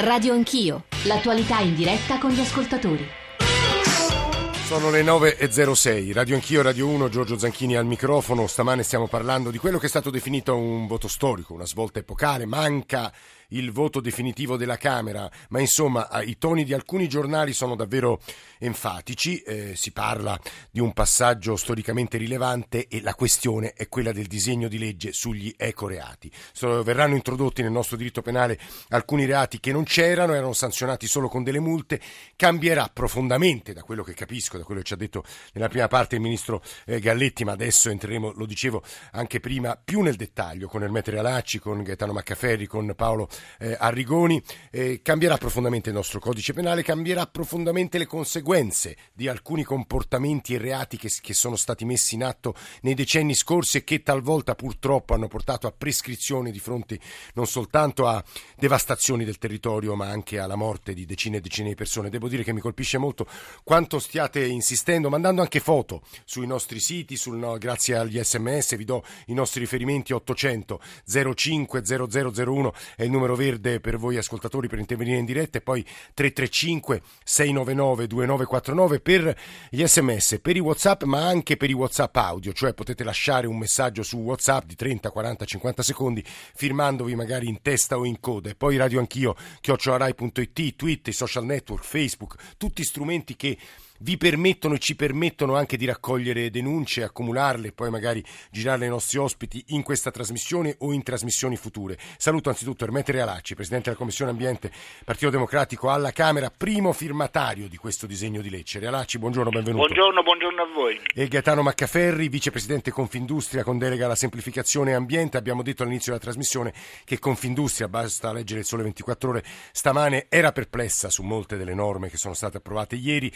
Radio Anch'io, l'attualità in diretta con gli ascoltatori. Sono le 9.06, Radio Anch'io, Radio 1, Giorgio Zanchini al microfono. Stamane stiamo parlando di quello che è stato definito un voto storico, una svolta epocale. Manca il voto definitivo della Camera, ma insomma i toni di alcuni giornali sono davvero enfatici, si parla di un passaggio storicamente rilevante e la questione è quella del disegno di legge sugli ecoreati. Verranno introdotti nel nostro diritto penale alcuni reati che non c'erano, erano sanzionati solo con delle multe. Cambierà profondamente, da quello che capisco, da quello che ci ha detto nella prima parte il ministro Galletti, ma adesso entreremo, lo dicevo anche prima, più nel dettaglio con Ermete Realacci, con Gaetano Maccaferri, con Paolo Arrigoni. Cambierà profondamente il nostro codice penale, cambierà profondamente le conseguenze di alcuni comportamenti e reati che sono stati messi in atto nei decenni scorsi e che talvolta purtroppo hanno portato a prescrizione di fronte non soltanto a devastazioni del territorio ma anche alla morte di decine e decine di persone. Devo dire che mi colpisce molto quanto stiate insistendo, mandando anche foto sui nostri siti, grazie agli SMS. Vi do i nostri riferimenti: 800 05 0001 è il numero verde per voi ascoltatori per intervenire in diretta, e poi 335 699 2949 per gli SMS, per i WhatsApp, ma anche per i WhatsApp audio, cioè potete lasciare un messaggio su WhatsApp di 30, 40, 50 secondi firmandovi magari in testa o in coda. E poi Radio Anch'io @rai.it, Twitter, social network, Facebook, tutti strumenti che vi permettono e ci permettono anche di raccogliere denunce, accumularle e poi magari girarle ai nostri ospiti in questa trasmissione o in trasmissioni future. Saluto anzitutto Ermete Realacci, Presidente della Commissione Ambiente, Partito Democratico alla Camera, primo firmatario di questo disegno di legge. Realacci, buongiorno, benvenuto. Buongiorno a voi. E Gaetano Maccaferri, Vicepresidente Confindustria con delega alla semplificazione e ambiente. Abbiamo detto all'inizio della trasmissione che Confindustria, basta leggere il Sole 24 Ore stamane, era perplessa su molte delle norme che sono state approvate ieri,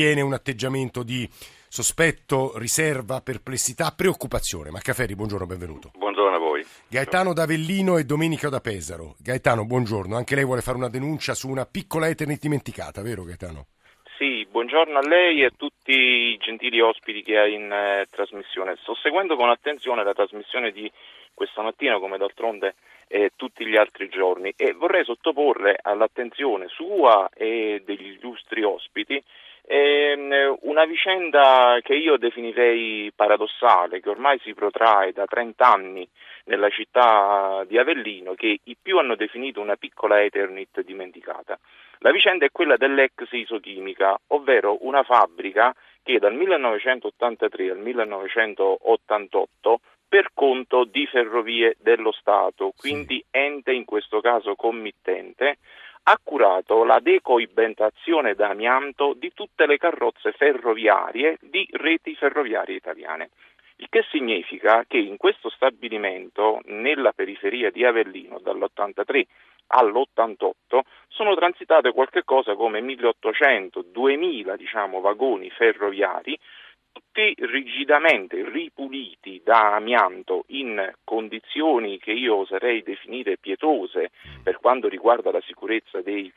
tiene un atteggiamento di sospetto, riserva, perplessità, preoccupazione. Maccaferri, buongiorno, benvenuto. Buongiorno a voi. Gaetano da Avellino e Domenico da Pesaro. Gaetano, buongiorno. Anche lei vuole fare una denuncia su una piccola Eternit dimenticata, vero Gaetano? Sì, buongiorno a lei e a tutti i gentili ospiti che ha in trasmissione. Sto seguendo con attenzione la trasmissione di questa mattina, come d'altronde tutti gli altri giorni, e vorrei sottoporre all'attenzione sua e degli illustri ospiti una vicenda che io definirei paradossale, che ormai si protrae da 30 anni nella città di Avellino, che i più hanno definito una piccola Eternit dimenticata. La vicenda è quella dell'ex Isochimica, ovvero una fabbrica che dal 1983 al 1988 per conto di Ferrovie dello Stato, quindi ente in questo caso committente, ha curato la decoibentazione da amianto di tutte le carrozze ferroviarie di Reti Ferroviarie Italiane. Il che significa che in questo stabilimento, nella periferia di Avellino, dall'83 all'88, sono transitate qualche cosa come 1.800-2.000 vagoni ferroviari, tutti rigidamente ripuliti da amianto in condizioni che io oserei definire pietose per quanto riguarda la sicurezza dei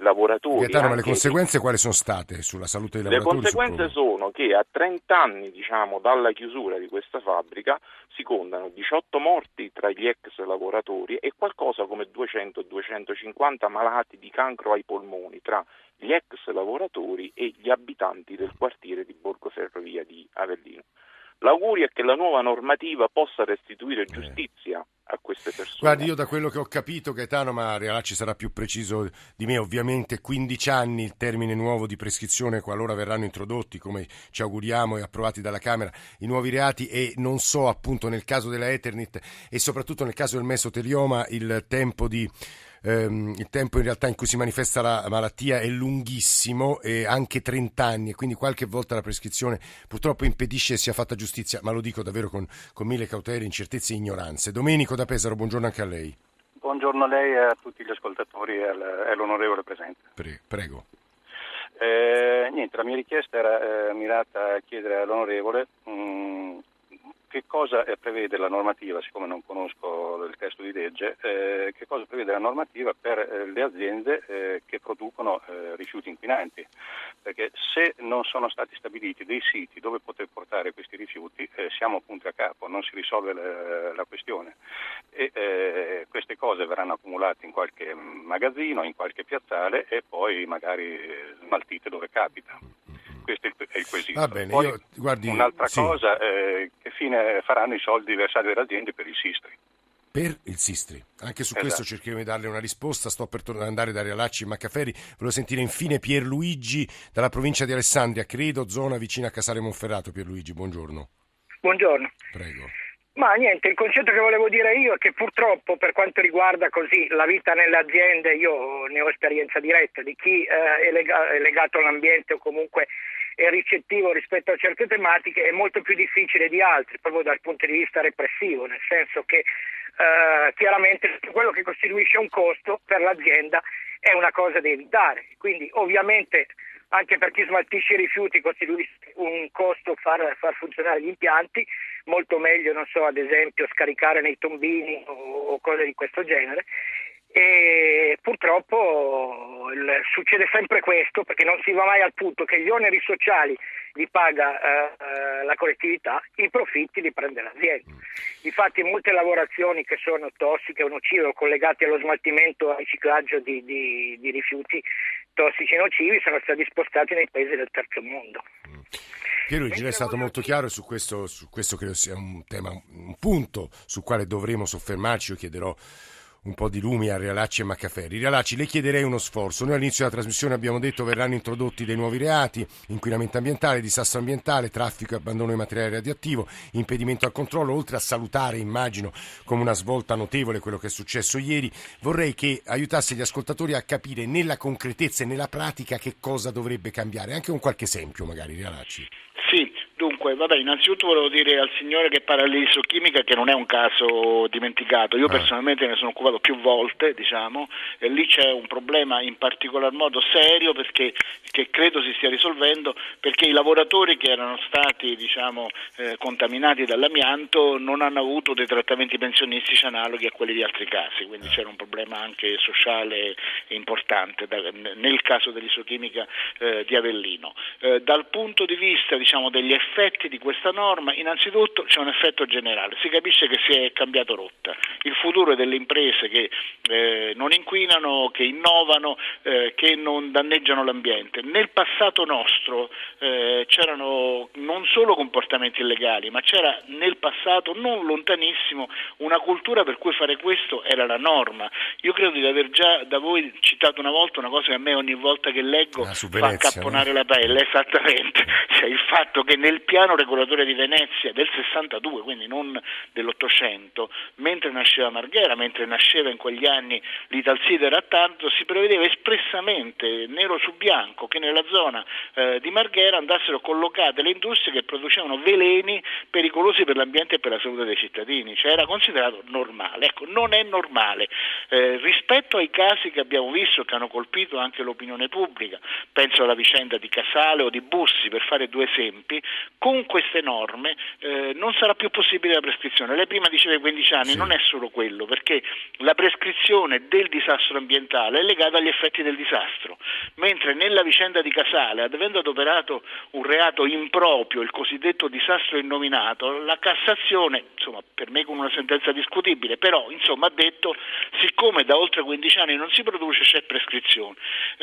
lavoratori. Ma le conseguenze quali sono state sulla salute dei lavoratori? Le conseguenze sono che a 30 anni dalla chiusura di questa fabbrica si contano 18 morti tra gli ex lavoratori e qualcosa come 200-250 malati di cancro ai polmoni tra gli ex lavoratori e gli abitanti del quartiere di Borgo Ferrovia di Avellino. L'augurio è che la nuova normativa possa restituire giustizia a queste persone. Guardi, io da quello che ho capito, Gaetano, ma Realacci sarà più preciso di me, ovviamente 15 anni il termine nuovo di prescrizione qualora verranno introdotti, come ci auguriamo, e approvati dalla Camera, i nuovi reati, e non so, appunto, nel caso della Eternit e soprattutto nel caso del mesotelioma il tempo in realtà in cui si manifesta la malattia è lunghissimo, e anche 30 anni, e quindi qualche volta la prescrizione purtroppo impedisce che sia fatta giustizia, ma lo dico davvero con mille cautele, incertezze e ignoranze. Domenico da Pesaro, buongiorno anche a lei. Buongiorno a lei e a tutti gli ascoltatori e all'onorevole presente. Prego. La mia richiesta era mirata a chiedere all'onorevole che cosa prevede la normativa, siccome non conosco il testo di legge, che cosa prevede la normativa per le aziende che producono rifiuti inquinanti, perché se non sono stati stabiliti dei siti dove poter portare questi rifiuti siamo punti a capo, non si risolve la questione e queste cose verranno accumulate in qualche magazzino, in qualche piazzale e poi magari smaltite dove capita. Questo è il quesito. Va bene, poi, un'altra cosa, che fine faranno i soldi versati dalle aziende per il Sistri? Per il Sistri. Anche su questo cercheremo di darle una risposta. Sto per andare da Realacci e Maccaferri. Volevo sentire infine Pierluigi dalla provincia di Alessandria, credo zona vicina a Casale Monferrato. Pierluigi, buongiorno. Buongiorno. Prego. Ma niente, il concetto che volevo dire io è che purtroppo per quanto riguarda così la vita nelle aziende, io ne ho esperienza diretta di chi è legato all'ambiente o comunque è ricettivo rispetto a certe tematiche, è molto più difficile di altri proprio dal punto di vista repressivo, nel senso che chiaramente quello che costituisce un costo per l'azienda è una cosa da evitare, quindi ovviamente anche per chi smaltisce i rifiuti costituisce un costo far funzionare gli impianti, molto meglio, non so, ad esempio scaricare nei tombini o cose di questo genere, e purtroppo succede sempre questo perché non si va mai al punto che gli oneri sociali li paga la collettività, i profitti li prende l'azienda. Infatti molte lavorazioni che sono tossiche o nocive o collegate allo smaltimento e al riciclaggio di rifiuti tossici e nocivi sono stati spostati nei paesi del terzo mondo. Pierluigi, è stato molto chiaro e su questo credo sia un tema, un punto sul quale dovremo soffermarci. Io chiederò un po' di lumi a Realacci e Maccaferri. Realacci, le chiederei uno sforzo. Noi all'inizio della trasmissione abbiamo detto verranno introdotti dei nuovi reati: inquinamento ambientale, disastro ambientale, traffico e abbandono di materiale radioattivo, impedimento al controllo. Oltre a salutare, immagino, come una svolta notevole quello che è successo ieri, vorrei che aiutasse gli ascoltatori a capire nella concretezza e nella pratica che cosa dovrebbe cambiare, anche con qualche esempio magari, Realacci. Sì. Dunque, vabbè, innanzitutto volevo dire al signore che parla di isochimica che non è un caso dimenticato, io personalmente ne sono occupato più volte, diciamo, e lì c'è un problema in particolar modo serio che credo si stia risolvendo, perché i lavoratori che erano stati, diciamo, contaminati dall'amianto non hanno avuto dei trattamenti pensionistici analoghi a quelli di altri casi, quindi c'era un problema anche sociale importante nel caso dell'isochimica di Avellino. Dal punto di vista, diciamo, degli effetti di questa norma, innanzitutto c'è un effetto generale, si capisce che si è cambiato rotta, il futuro delle imprese che non inquinano, che innovano, che non danneggiano l'ambiente. Nel passato nostro c'erano non solo comportamenti illegali, ma c'era nel passato non lontanissimo una cultura per cui fare questo era la norma. Io credo di aver già da voi citato una volta una cosa che a me ogni volta che leggo fa accapponare la pelle, esattamente, cioè il fatto che nel piano regolatore di Venezia del 62, quindi non dell'800, mentre nasceva Marghera, mentre nasceva in quegli anni l'Italsida era tanto, si prevedeva espressamente nero su bianco che nella zona di Marghera andassero collocate le industrie che producevano veleni pericolosi per l'ambiente e per la salute dei cittadini, cioè era considerato normale. Ecco, non è normale rispetto ai casi che abbiamo visto che hanno colpito anche l'opinione pubblica, penso alla vicenda di Casale o di Bussi per fare due esempi. Con queste norme non sarà più possibile la prescrizione. Lei prima diceva 15 anni, sì. Non è solo quello, perché la prescrizione del disastro ambientale è legata agli effetti del disastro, mentre nella vicenda di Casale, avendo adoperato un reato improprio, il cosiddetto disastro innominato, la Cassazione, insomma, per me con una sentenza discutibile, però insomma ha detto siccome da oltre 15 anni non si produce c'è prescrizione.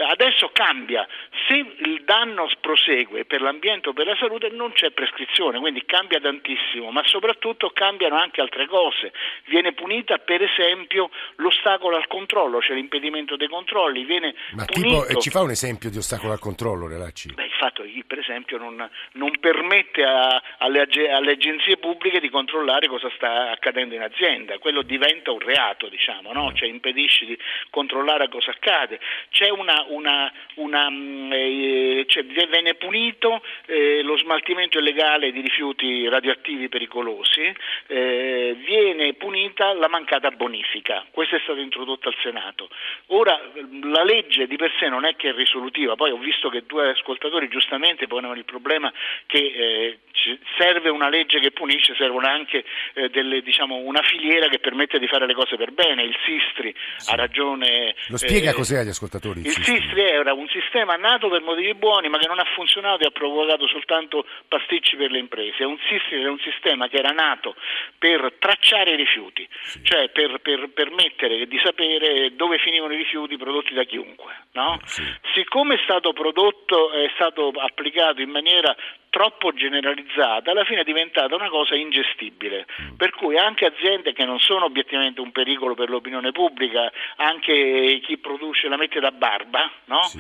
Adesso cambia, se il danno prosegue per l'ambiente o per la salute non c'è prescrizione, quindi cambia tantissimo, ma soprattutto cambiano anche altre cose. Viene punita per esempio l'ostacolo al controllo, cioè l'impedimento dei controlli. Viene punito... tipo, ci fa un esempio di ostacolo al controllo, Realacci? Beh, il fatto che per esempio non permette alle agenzie pubbliche di controllare cosa sta accadendo in azienda, quello diventa un reato, diciamo, no? Cioè impedisci di controllare cosa accade. C'è cioè viene punito lo smaltimento illegale di rifiuti radioattivi pericolosi, viene punita la mancata bonifica, questa è stata introdotta al Senato. Ora la legge di per sé non è che è risolutiva, poi ho visto che due ascoltatori giustamente ponevano il problema che serve una legge che punisce, servono anche una filiera che permette di fare le cose per bene. Il Sistri ha ragione. Lo spiega cos'è agli ascoltatori? Il Sistri era un sistema nato per motivi buoni ma che non ha funzionato e ha provocato soltanto pasticci per le imprese. Un Sistri era un sistema che era nato per tracciare i rifiuti, sì, cioè per permettere di sapere dove finivano i rifiuti prodotti da chiunque, no? Sì. Siccome è stato prodotto, è stato applicato in maniera troppo generalizzata, alla fine è diventata una cosa ingestibile, per cui anche aziende che non sono obiettivamente un pericolo per l'opinione pubblica, anche chi produce la mette da barba, no? Sì.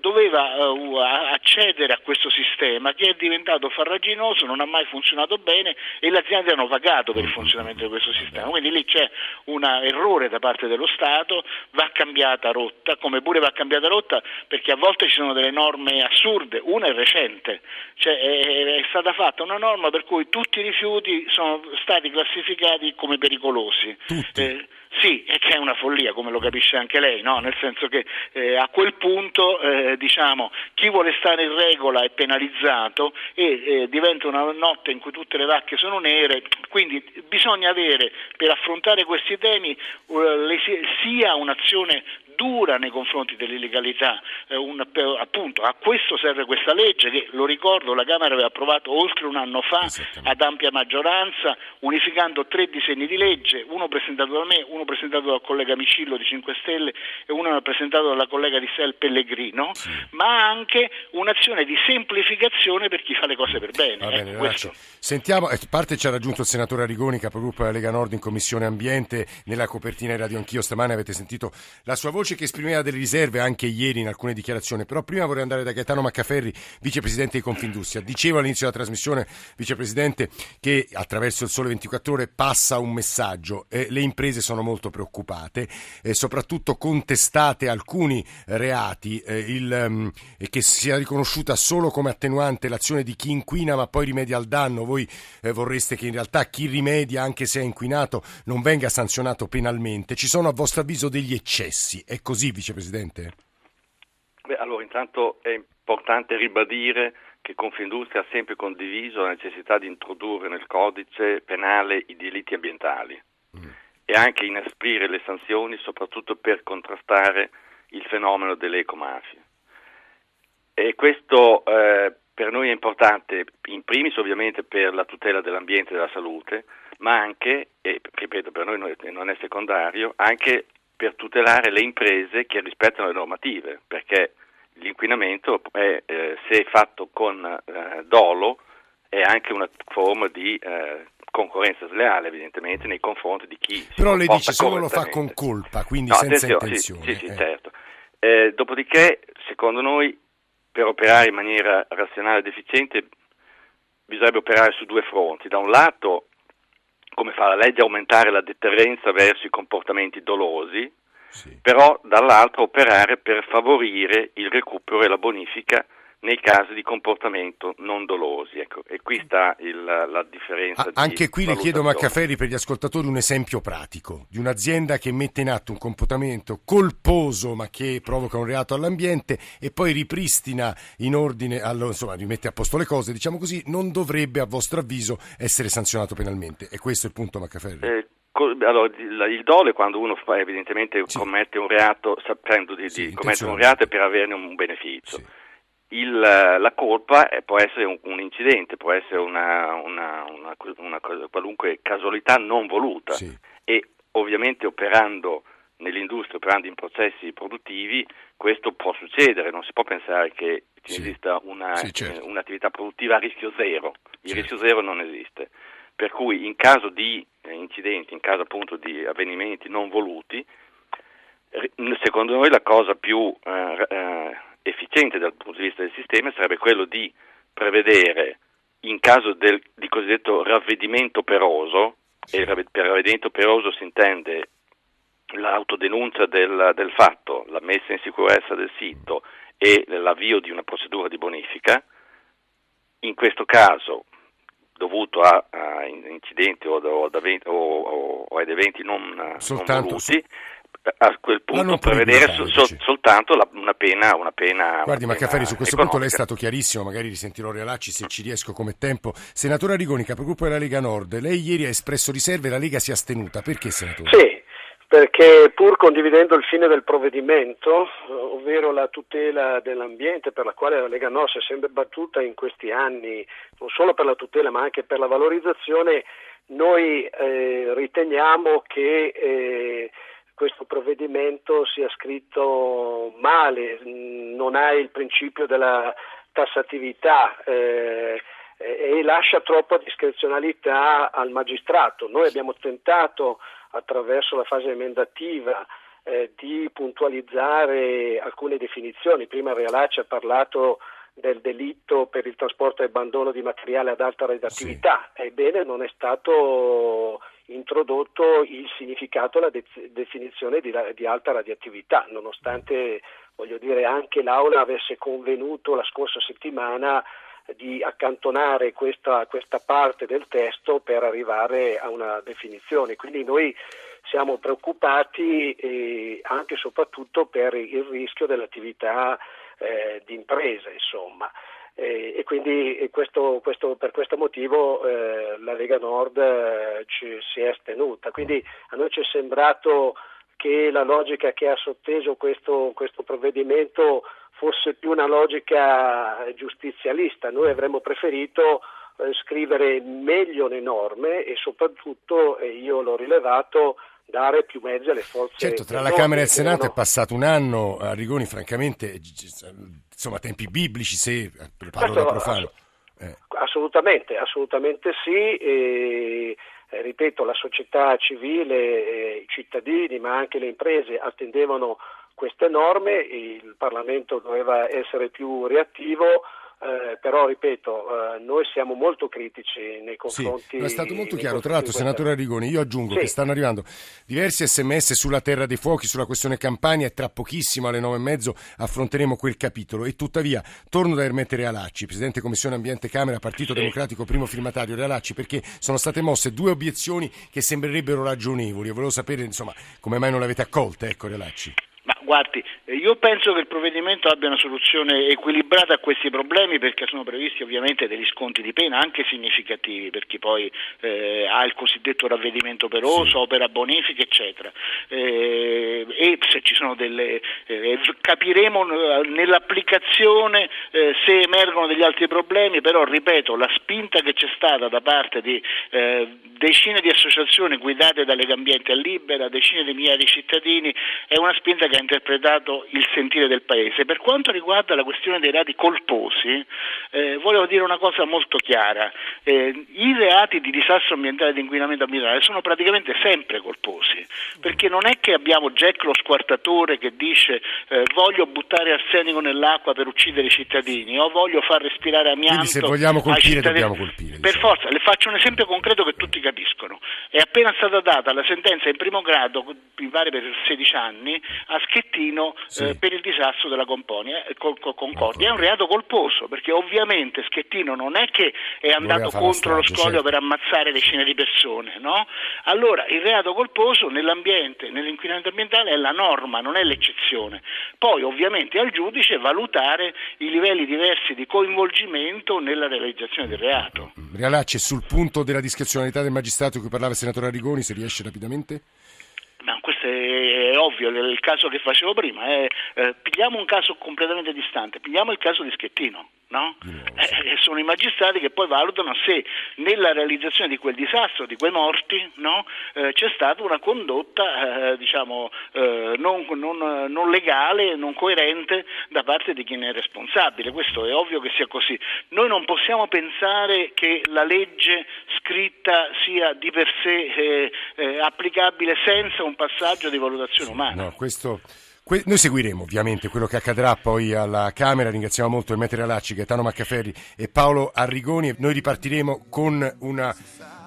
Doveva accedere a questo sistema che è diventato farraginoso, non ha mai funzionato bene e le aziende hanno pagato per il funzionamento di questo sistema, quindi lì c'è un errore da parte dello Stato, va cambiata rotta, come pure va cambiata rotta perché a volte ci sono delle norme assurde. Una è recente, cioè è stata fatta una norma per cui tutti i rifiuti sono stati classificati come pericolosi. Tutti. Sì, e che è una follia, come lo capisce anche lei, no? Nel senso che a quel punto chi vuole stare in regola è penalizzato e diventa una notte in cui tutte le vacche sono nere, quindi bisogna avere, per affrontare questi temi, sia un'azione dura nei confronti dell'illegalità, appunto a questo serve questa legge che, lo ricordo, la Camera aveva approvato oltre un anno fa ad ampia maggioranza, unificando 3 disegni di legge, uno presentato da me, uno presentato dal collega Micillo di 5 Stelle e uno presentato dalla collega di SEL Pellegrino, sì, ma anche un'azione di semplificazione per chi fa le cose per bene. Va bene, questo. Sentiamo, a parte ci ha raggiunto il senatore Arrigoni, capogruppo della Lega Nord in Commissione Ambiente, nella copertina di Radio Anch'io stamane avete sentito la sua voce che esprimeva delle riserve anche ieri in alcune dichiarazioni, però prima vorrei andare da Gaetano Maccaferri, vicepresidente di Confindustria. Dicevo all'inizio della trasmissione, vicepresidente, che attraverso il Sole 24 Ore passa un messaggio, le imprese sono molto preoccupate, soprattutto contestate alcuni reati, che sia riconosciuta solo come attenuante l'azione di chi inquina ma poi rimedia al danno. Voi vorreste che in realtà chi rimedia, anche se è inquinato, non venga sanzionato penalmente. Ci sono a vostro avviso degli eccessi, è così, vicepresidente? Beh, allora intanto è importante ribadire che Confindustria ha sempre condiviso la necessità di introdurre nel codice penale i delitti ambientali e anche inasprire le sanzioni, soprattutto per contrastare il fenomeno delle ecomafie. E questo per noi è importante, in primis ovviamente per la tutela dell'ambiente e della salute, ma anche, e ripeto per noi non è secondario, anche per tutelare le imprese che rispettano le normative, perché l'inquinamento è, se fatto con dolo, è anche una forma di concorrenza sleale, evidentemente, nei confronti di chi però si comporta correttamente. Però lei dice solo lo fa con colpa, quindi no, senza intenzione. Sì, certo. Dopodiché, secondo noi, per operare in maniera razionale ed efficiente bisognerebbe operare su 2 fronti. Da un lato, come fa la legge, aumentare la deterrenza verso i comportamenti dolosi, sì, però dall'altro operare per favorire il recupero e la bonifica nei casi di comportamento non dolosi, ecco, e qui sta la differenza. Anche qui le chiedo, Maccaferri, per gli ascoltatori un esempio pratico di un'azienda che mette in atto un comportamento colposo ma che provoca un reato all'ambiente e poi ripristina in ordine, rimette a posto le cose, diciamo così, non dovrebbe a vostro avviso essere sanzionato penalmente, e questo è il punto, Maccaferri? Allora, il dolo è quando uno fa, evidentemente, sì, commette un reato sapendo di commettere un reato per averne un beneficio. Sì. La colpa può essere un incidente, può essere una qualunque casualità non voluta, sì, e ovviamente operando nell'industria, operando in processi produttivi, questo può succedere, non si può pensare che ci esista un'attività produttiva a rischio zero, il rischio zero non esiste, per cui in caso di incidenti, in caso appunto di avvenimenti non voluti, secondo noi la cosa più efficiente dal punto di vista del sistema sarebbe quello di prevedere, in caso di cosiddetto ravvedimento operoso, e per ravvedimento operoso si intende l'autodenuncia del fatto, la messa in sicurezza del sito e l'avvio di una procedura di bonifica, in questo caso dovuto a incidenti o ad eventi non voluti, a quel punto prevedere soltanto una pena. Guardi, Maccaferri, su questo punto lei è stato chiarissimo, magari risentirò Realacci se ci riesco come tempo. Senatore Arrigoni, capogruppo della Lega Nord, lei ieri ha espresso riserve e la Lega si è astenuta, perché, senatore? Sì, perché pur condividendo il fine del provvedimento, ovvero la tutela dell'ambiente, per la quale la Lega Nord si è sempre battuta in questi anni, non solo per la tutela ma anche per la valorizzazione, noi riteniamo che questo provvedimento sia scritto male, non ha il principio della tassatività e lascia troppa discrezionalità al magistrato. Noi abbiamo tentato, attraverso la fase emendativa, di puntualizzare alcune definizioni. Prima Realacci ha parlato del delitto per il trasporto e abbandono di materiale ad alta radioattività, sì. Ebbene, non è stato introdotto il significato, la definizione di alta radioattività, nonostante, voglio dire, anche l'Aula avesse convenuto la scorsa settimana di accantonare questa parte del testo per arrivare a una definizione. Quindi noi siamo preoccupati anche e soprattutto per il rischio dell'attività di impresa, insomma, e quindi per questo motivo la Lega Nord si è astenuta. Quindi a noi ci è sembrato che la logica che ha sotteso questo provvedimento fosse più una logica giustizialista. Noi avremmo preferito scrivere meglio le norme e soprattutto, io l'ho rilevato, dare più mezzi alle forze. Certo, tra la Camera e il Senato è passato un anno, Arrigoni, francamente, insomma, tempi biblici, se parlo da profano. Assolutamente sì, e, ripeto, la società civile, i cittadini ma anche le imprese attendevano queste norme, il Parlamento doveva essere più reattivo. Però ripeto, noi siamo molto critici nei confronti. Sì, è stato molto chiaro. Tra l'altro, senatore Arrigoni, io aggiungo che stanno arrivando diversi sms sulla terra dei fuochi, sulla questione Campania, e tra pochissimo alle 9:30 affronteremo quel capitolo. E tuttavia torno da Ermete Realacci, presidente Commissione Ambiente Camera, Partito Democratico, primo firmatario. Realacci, perché sono state mosse due obiezioni che sembrerebbero ragionevoli. Io volevo sapere, insomma, come mai non l'avete accolta, ecco, Realacci. Ma guardi, io penso che il provvedimento abbia una soluzione equilibrata a questi problemi, perché sono previsti ovviamente degli sconti di pena anche significativi per chi poi ha il cosiddetto ravvedimento operoso, sì, opera bonifica, eccetera. E se ci sono delle capiremo nell'applicazione se emergono degli altri problemi, però ripeto, la spinta che c'è stata da parte di decine di associazioni guidate dalle Gambiente a Libera, decine di migliaia di cittadini, è una spinta che ha interpretato il sentire del Paese. Per quanto riguarda la questione dei reati colposi, volevo dire una cosa molto chiara. I reati di disastro ambientale e di inquinamento ambientale sono praticamente sempre colposi, perché non è che abbiamo Jack lo squartatore che dice voglio buttare arsenico nell'acqua per uccidere i cittadini, o voglio far respirare amianto. Quindi se vogliamo colpire dobbiamo colpire. Per forza, le faccio un esempio concreto che tutti capiscono. È appena stata data la sentenza in primo grado, mi pare per 16 anni, a Schettino, sì, per il disastro della Concordia. È un reato colposo, perché ovviamente Schettino non è che è andato contro lo scoglio, certo, per ammazzare decine di persone, no? Allora il reato colposo nell'ambiente, nell'inquinamento ambientale, è la norma, non è l'eccezione. Poi ovviamente al giudice valutare i livelli diversi di coinvolgimento nella realizzazione del reato. Realacci, sul punto della discrezionalità del magistrato di cui parlava il senatore Arrigoni, se riesce rapidamente? Ma questo è ovvio, il caso che facevo prima. Pigliamo un caso completamente distante, pigliamo il caso di Schettino, no? Sono i magistrati che poi valutano se nella realizzazione di quel disastro, di quei morti, no, c'è stata una condotta non legale, non coerente da parte di chi ne è responsabile. Questo è ovvio che sia così. Noi non possiamo pensare che la legge scritta sia di per sé applicabile senza un passaggio di valutazione umana. No, questo... Noi seguiremo ovviamente quello che accadrà poi alla Camera. Ringraziamo molto Ermete Realacci, Gaetano Maccaferri e Paolo Arrigoni. Noi ripartiremo con una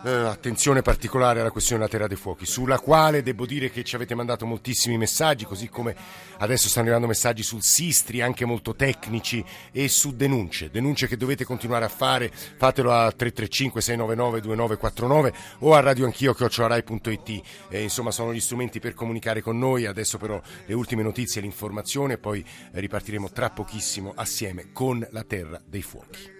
attenzione particolare alla questione della Terra dei Fuochi, sulla quale devo dire che ci avete mandato moltissimi messaggi, così come adesso stanno arrivando messaggi sul Sistri, anche molto tecnici, e su denunce che dovete continuare a fare. Fatelo a 335 699 2949 o a radioanchio@rai.it. Insomma, sono gli strumenti per comunicare con noi. Adesso però le ultime notizie, l'informazione, poi ripartiremo tra pochissimo assieme con la Terra dei Fuochi.